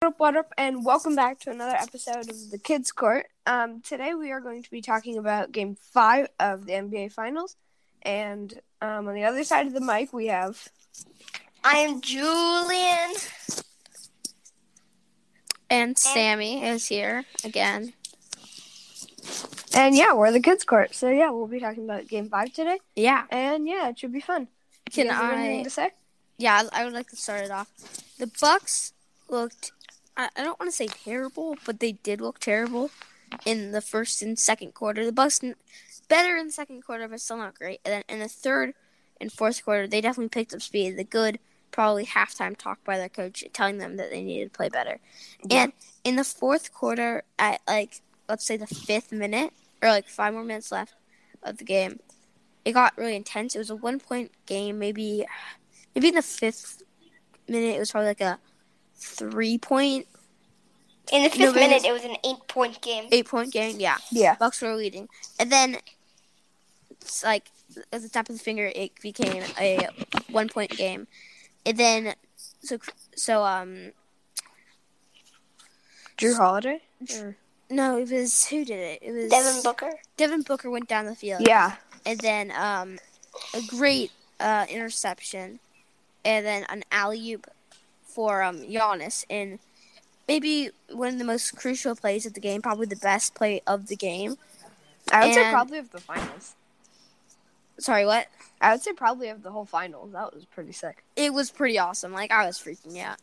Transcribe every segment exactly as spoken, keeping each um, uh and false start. What up, what up, and welcome back to another episode of the Kids Court. Um, today we are going to be talking about Game five of the N B A Finals, and um, on the other side of the mic we have... I am Julian. And Sammy and... is here again. And yeah, we're the Kids Court, so yeah, we'll be talking about Game five today. Yeah. And yeah, it should be fun. Can you guys I... have anything to say? Yeah, I would like to start it off. The Bucks looked... I don't want to say terrible, but they did look terrible in the first and second quarter. The Bucks better in the second quarter, but still not great. And then in the third and fourth quarter, they definitely picked up speed. The good, probably halftime talk by their coach telling them that they needed to play better. Yeah. And in the fourth quarter, at like let's say the fifth minute or like five more minutes left of the game, it got really intense. It was a one-point game. Maybe, maybe in the fifth minute, it was probably like a three-point. In the fifth no, minute, it was an eight-point game. Eight-point game, yeah. Yeah. Bucks were leading. And then, it's like, at the top of the finger, it became a one-point game. And then, so, so um... Drew Holiday? Or... No, it was, who did it? It was... Devin Booker? Devin Booker went down the field. Yeah. And then, um, a great uh, interception. And then an alley-oop for um, Giannis in maybe one of the most crucial plays of the game, probably the best play of the game. I would and, say probably of the finals. Sorry, what? I would say probably of the whole finals. That was pretty sick. It was pretty awesome. Like, I was freaking out.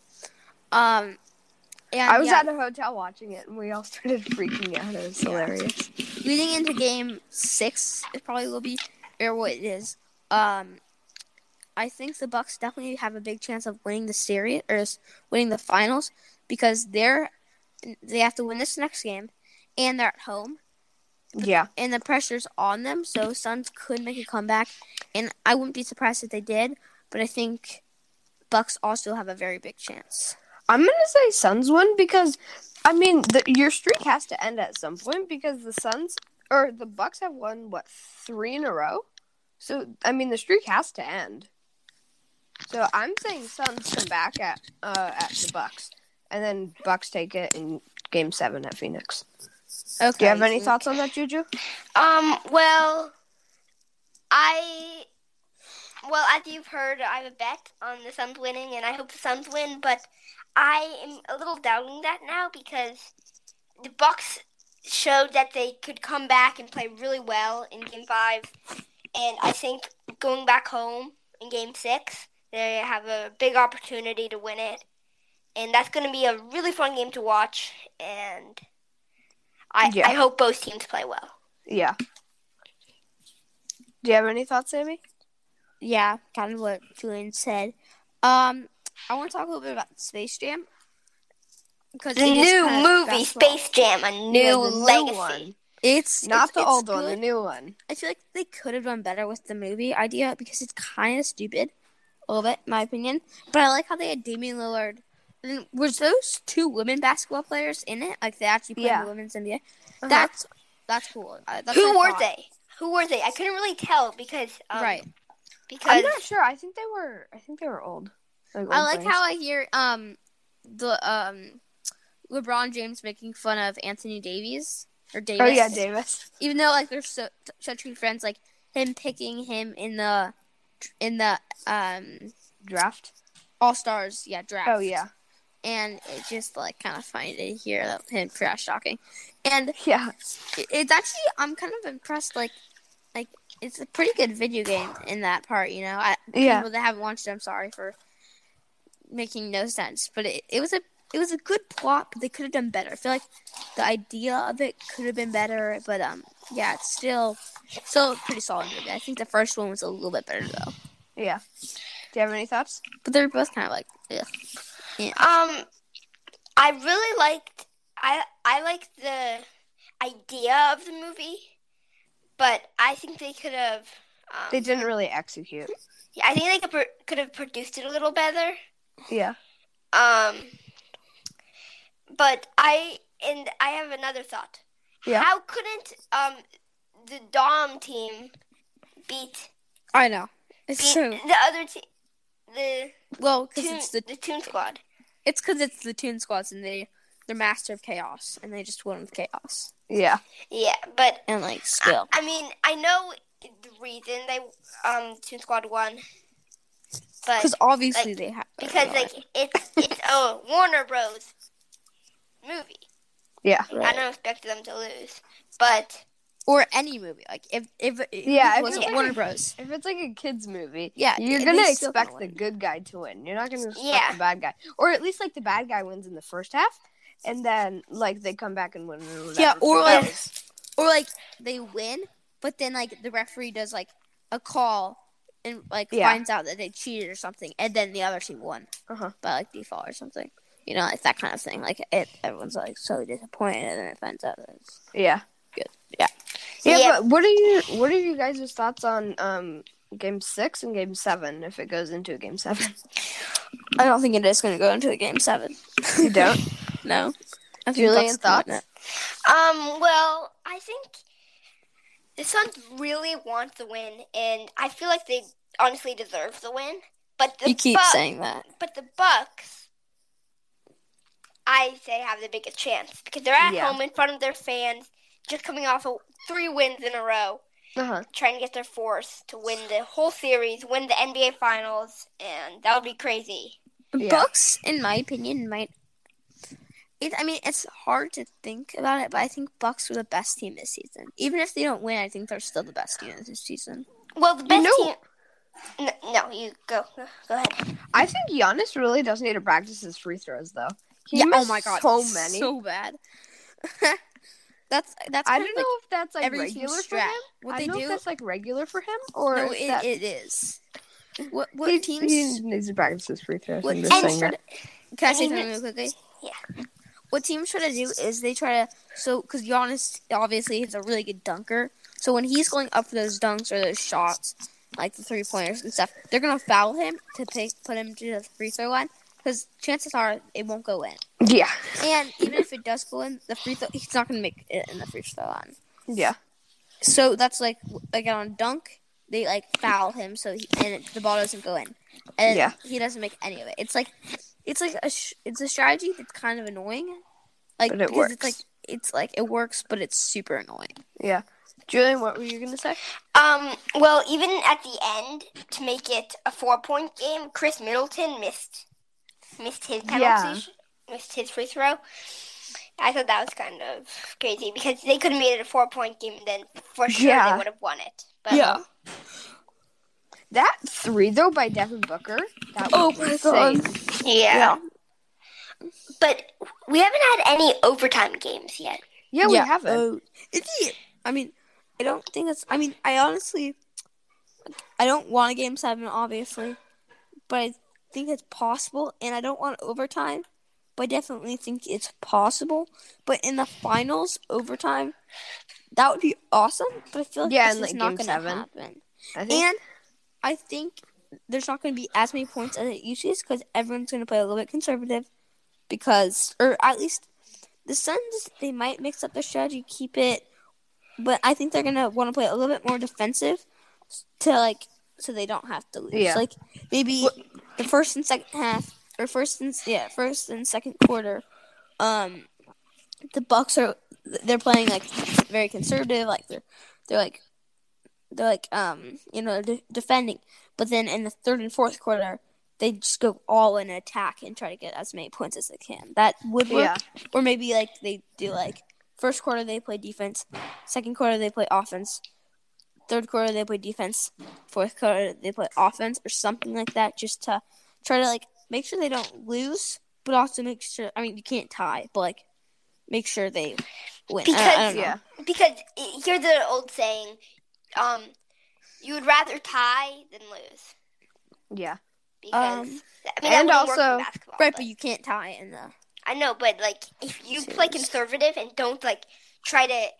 Um, and, I was yeah, at a hotel watching it, and we all started freaking out. It was hilarious. Yeah. Leading into game six, it probably will be, or what it is, um... I think the Bucks definitely have a big chance of winning the series or winning the finals because they're they have to win this next game and they're at home. Yeah. And the pressure's on them, so Suns could make a comeback and I wouldn't be surprised if they did, but I think Bucks also have a very big chance. I'm going to say Suns win because I mean, the, your streak has to end at some point because the Suns or the Bucks have won what, three in a row? So, I mean, the streak has to end. So I'm saying Suns come back at uh, at the Bucks, and then Bucks take it in Game Seven at Phoenix. Okay. Do you have any okay. thoughts on that, Juju? Um. Well, I well as you've heard, I have a bet on the Suns winning, and I hope the Suns win. But I am a little doubting that now because the Bucks showed that they could come back and play really well in Game Five, and I think going back home in Game Six. They have a big opportunity to win it. And that's going to be a really fun game to watch. And I yeah. I hope both teams play well. Yeah. Do you have any thoughts, Sammy? Yeah, kind of what Julian said. Um, I want to talk a little bit about Space Jam. The new movie, Space Jam, a new yeah, legacy. One. It's not it's, the it's old good. one, the new one. I feel like they could have done better with the movie idea because it's kind of stupid. A little bit, in my opinion. But I like how they had Damian Lillard. And were those two women basketball players in it? Like, they actually played yeah. in the women's N B A? Uh-huh. That's that's cool. Uh, that's Who were thought. they? Who were they? I couldn't really tell because... Um, right. Because I'm not sure. I think they were I think they were old. Like old I like players. how I hear um the um LeBron James making fun of Anthony Davies. Or Davis. Oh, yeah, Davis. Even though, like, they're so, such good friends. Like, him picking him in the... In the um draft, All Stars, yeah, draft. Oh yeah, and it's just like kind of funny to hear him trash talking, and yeah, it's actually I'm kind of impressed. Like, like it's a pretty good video game in that part, you know. I, yeah. People that haven't watched it, I'm sorry for making no sense, but it, it was a it was a good plot, but they could have done better. I feel like the idea of it could have been better, but um, yeah, it's still. Still pretty solid movie. I think the first one was a little bit better though. Yeah. Do you have any thoughts? But they're both kind of like, yeah. yeah. Um, I really liked. I I liked the idea of the movie, but I think they could have. Um, they didn't really execute. Yeah, I think they could have produced it a little better. Yeah. Um. But I and I have another thought. Yeah. How couldn't um. the Dom team beat. I know. It's true. The other team. The well, because it's the, the Toon Squad. It's because it's the Toon Squads, and they, they're master of chaos, and they just win with chaos. Yeah. Yeah, but... And, like, skill. I, I mean, I know the reason they, um, Toon Squad won, but... Because obviously like, they have... Because, like, it's, it's a Warner Bros. movie. Yeah. Right. I don't expect them to lose, but... Or any movie, like if if, if yeah, it was yeah. Warner Bros. If it's like a kids movie, yeah, you're gonna expect gonna the good guy to win. You're not gonna expect yeah. the bad guy, or at least like the bad guy wins in the first half, and then like they come back and win. Or yeah, or like, is. or like they win, but then like the referee does like a call and like yeah. finds out that they cheated or something, and then the other team won uh-huh. by like default or something. You know, it's that kind of thing. Like it, everyone's like so disappointed, and then it finds out that it's yeah. Good. Yeah. yeah, yeah. But what are you? What are you guys' thoughts on um game six and game seven? If it goes into a game seven, I don't think it is going to go into a game seven. You don't? No. Julian's thoughts? Um. Well, I think the Suns really want the win, and I feel like they honestly deserve the win. But the you keep Bu- saying that. But the Bucks, I say, have the biggest chance because they're at yeah. home in front of their fans. Just coming off of three wins in a row, uh-huh. trying to get their fourth to win the whole series, win the N B A Finals, and that would be crazy. Yeah. Bucks, in my opinion, might... It, I mean, it's hard to think about it, but I think Bucks were the best team this season. Even if they don't win, I think they're still the best team this season. Well, the best you know, team... No, no, you go. Go ahead. I think Giannis really does need to practice his free throws, though. He yeah, missed oh my God, so many. so bad. That's that's. I don't like know if that's like regular strat. for him. What I they don't do? know if that's like regular for him or no, it, that... it is. What what he, teams? He needs to practice his free throws. What, and and that. To, can I say something real quickly? Yeah. What teams try to do is they try to so because Giannis obviously is a really good dunker. So when he's going up for those dunks or those shots, like the three pointers and stuff, they're gonna foul him to pick, put him to the free throw line. Because chances are it won't go in. Yeah. And even if it does go in, the free throw, he's not going to make it in the free throw line. Yeah. So that's like, like on dunk, they like foul him so he, and the ball doesn't go in. And yeah. he doesn't make any of it. It's like, it's like a, it's a strategy that's kind of annoying. Like, but it because works. It's like, it's like, it works, but it's super annoying. Yeah. Julian, what were you going to say? Um, well, even at the end, to make it a four point game, Chris Middleton missed. Missed his penalty, yeah. missed his free throw. I thought that was kind of crazy because they could have made it a four-point game, and then for sure yeah. they would have won it. But yeah, that three though by Devin Booker. That oh was my insane. God! Yeah. yeah, but we haven't had any overtime games yet. Yeah, we yeah. haven't. Uh, it, I mean, I don't think it's. I mean, I honestly, I don't want a game seven, obviously, but. I think it's possible, and I don't want overtime, but I definitely think it's possible. But in the finals, overtime, that would be awesome, but I feel like yeah, this and, is like, not going to happen. I think... And I think there's not going to be as many points as it usually is because everyone's going to play a little bit conservative because, or at least the Suns, they might mix up their strategy, keep it, but I think they're going to want to play a little bit more defensive to, like, so they don't have to lose. Yeah. Like, maybe... Well, the first and second half, or first and yeah, first and second quarter, um, the Bucks are they're playing like very conservative, like they're they're like they're like um you know de- defending, but then in the third and fourth quarter they just go all in attack and try to get as many points as they can. That would work, yeah. or maybe like they do like first quarter they play defense, second quarter they play offense. Third quarter, they play defense. Fourth quarter, they play offense or something like that just to try to, like, make sure they don't lose, but also make sure – I mean, you can't tie, but, like, make sure they win. Because, I, I don't know. Yeah. Because here's the old saying, um, you would rather tie than lose. Yeah. Because um, – I mean, and also – right, but, but you can't tie in the – I know, but, like, if you series. play conservative and don't, like, try to –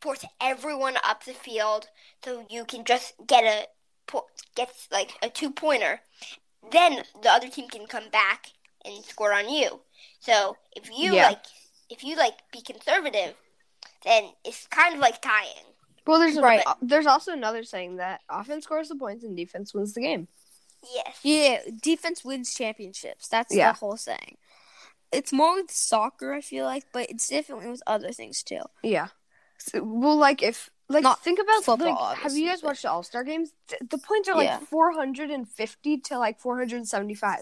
force everyone up the field so you can just get a get like a two pointer. Then the other team can come back and score on you. So if you yeah. like, if you like be conservative, then it's kind of like tying. Well, there's right. But, there's also another saying that offense scores the points and defense wins the game. Yes. Yeah, defense wins championships. That's yeah. the whole saying. it's more with soccer, I feel like, but it's definitely with other things too. Yeah. So, well, like if like Not think about football, like have you guys watched the All-Star games? The points are yeah. like four hundred fifty to like four hundred seventy-five.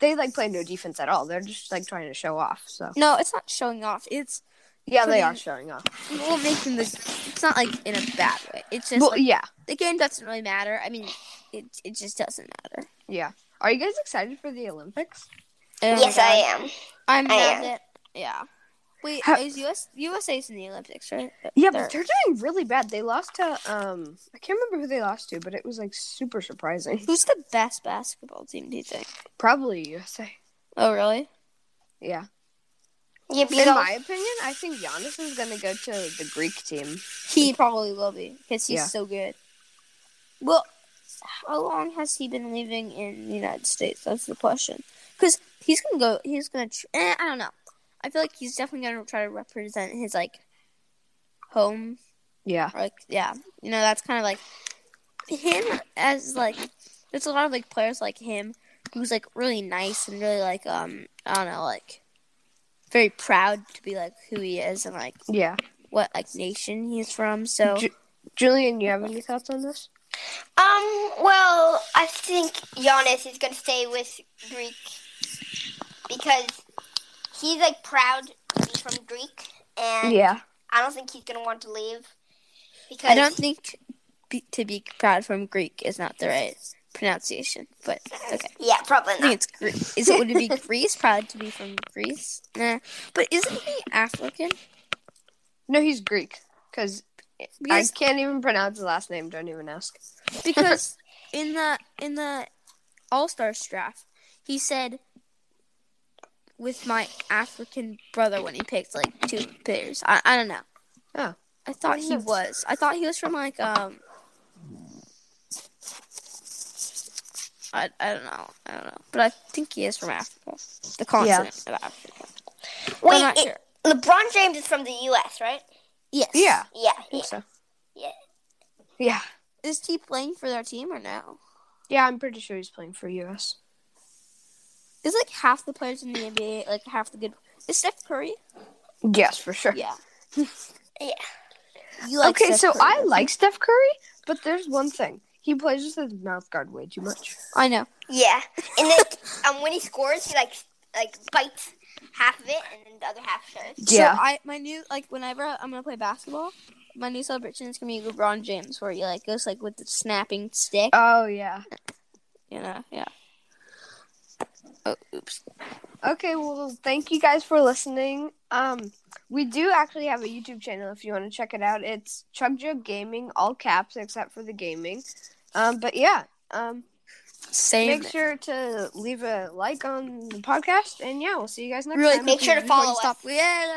They like play no defense at all. They're just like trying to show off. So no, it's not showing off. It's yeah, putting, they are showing off. Well, making the it's not like in a bad way. It's just well, like, yeah, the game doesn't really matter. I mean, it it just doesn't matter. Yeah. Are you guys excited for the Olympics? Oh yes, I am. I'm excited. Yeah. Wait, How, is U S U S A's in the Olympics, right? Yeah, they're, but they're doing really bad. They lost to um, I can't remember who they lost to, but it was like super surprising. Who's the best basketball team? Do you think? Probably U S A. Oh, really? Yeah. Yeah, in my opinion, I think Giannis is going to go to the Greek team. He probably will be because he's yeah. so good. Well, how long has he been living in the United States? That's the question. Because he's going to go. He's going to. Eh, I don't know. I feel like he's definitely going to try to represent his, like, home. Yeah. Or like, yeah. You know, that's kind of, like, him as, like, there's a lot of, like, players like him who's, like, really nice and really, like, um, I don't know, like, very proud to be, like, who he is and, like, yeah, what, like, nation he's from, so. Ju- Julian, you have any thoughts on this? Um, well, I think Giannis is going to stay with Greek because he's, like, proud to be from Greek, and yeah. I don't think he's going to want to leave. Because I don't think be, to be proud from Greek is not the right pronunciation, but okay. Yeah, probably not. I think it's Greek. Is it, would it be Greece? Proud to be from Greece? Nah. But isn't he African? No, he's Greek, because I can't even pronounce his last name. Don't even ask. Because in the in the All-Star draft, he said, with my African brother when he picked, like, two players. I, I don't know. Oh. I thought he was. I thought he was from, like, um... I, I don't know. I don't know. But I think he is from Africa. The continent yeah. of Africa. Wait, I'm not it, sure. LeBron James is from the U S, right? Yes. Yeah. Yeah. I think yeah. So. Yeah. Yeah. Is he playing for their team or no? Yeah, I'm pretty sure he's playing for U S Is, like, half the players in the N B A, like, half the good... Is Steph Curry? Yes, for sure. Yeah. yeah. You like okay, Steph so Curry, I like you? Steph Curry, but there's one thing. He plays with his mouth guard way too much. I know. Yeah. And, like, um, when he scores, he, like, like bites half of it, and then the other half shows. Yeah. So I, my new, like, whenever I'm going to play basketball, my new celebration is going to be LeBron James, where he, like, goes, like, with the snapping stick. Oh, yeah. You know, yeah. Oh, oops. Okay, well, thank you guys for listening. Um, we do actually have a YouTube channel if you want to check it out. It's Chug Jug Gaming, all caps except for the gaming. Um, but yeah, um, Same. make sure to leave a like on the podcast, and yeah, we'll see you guys next really, time. Make sure to follow us. Stop. Yeah.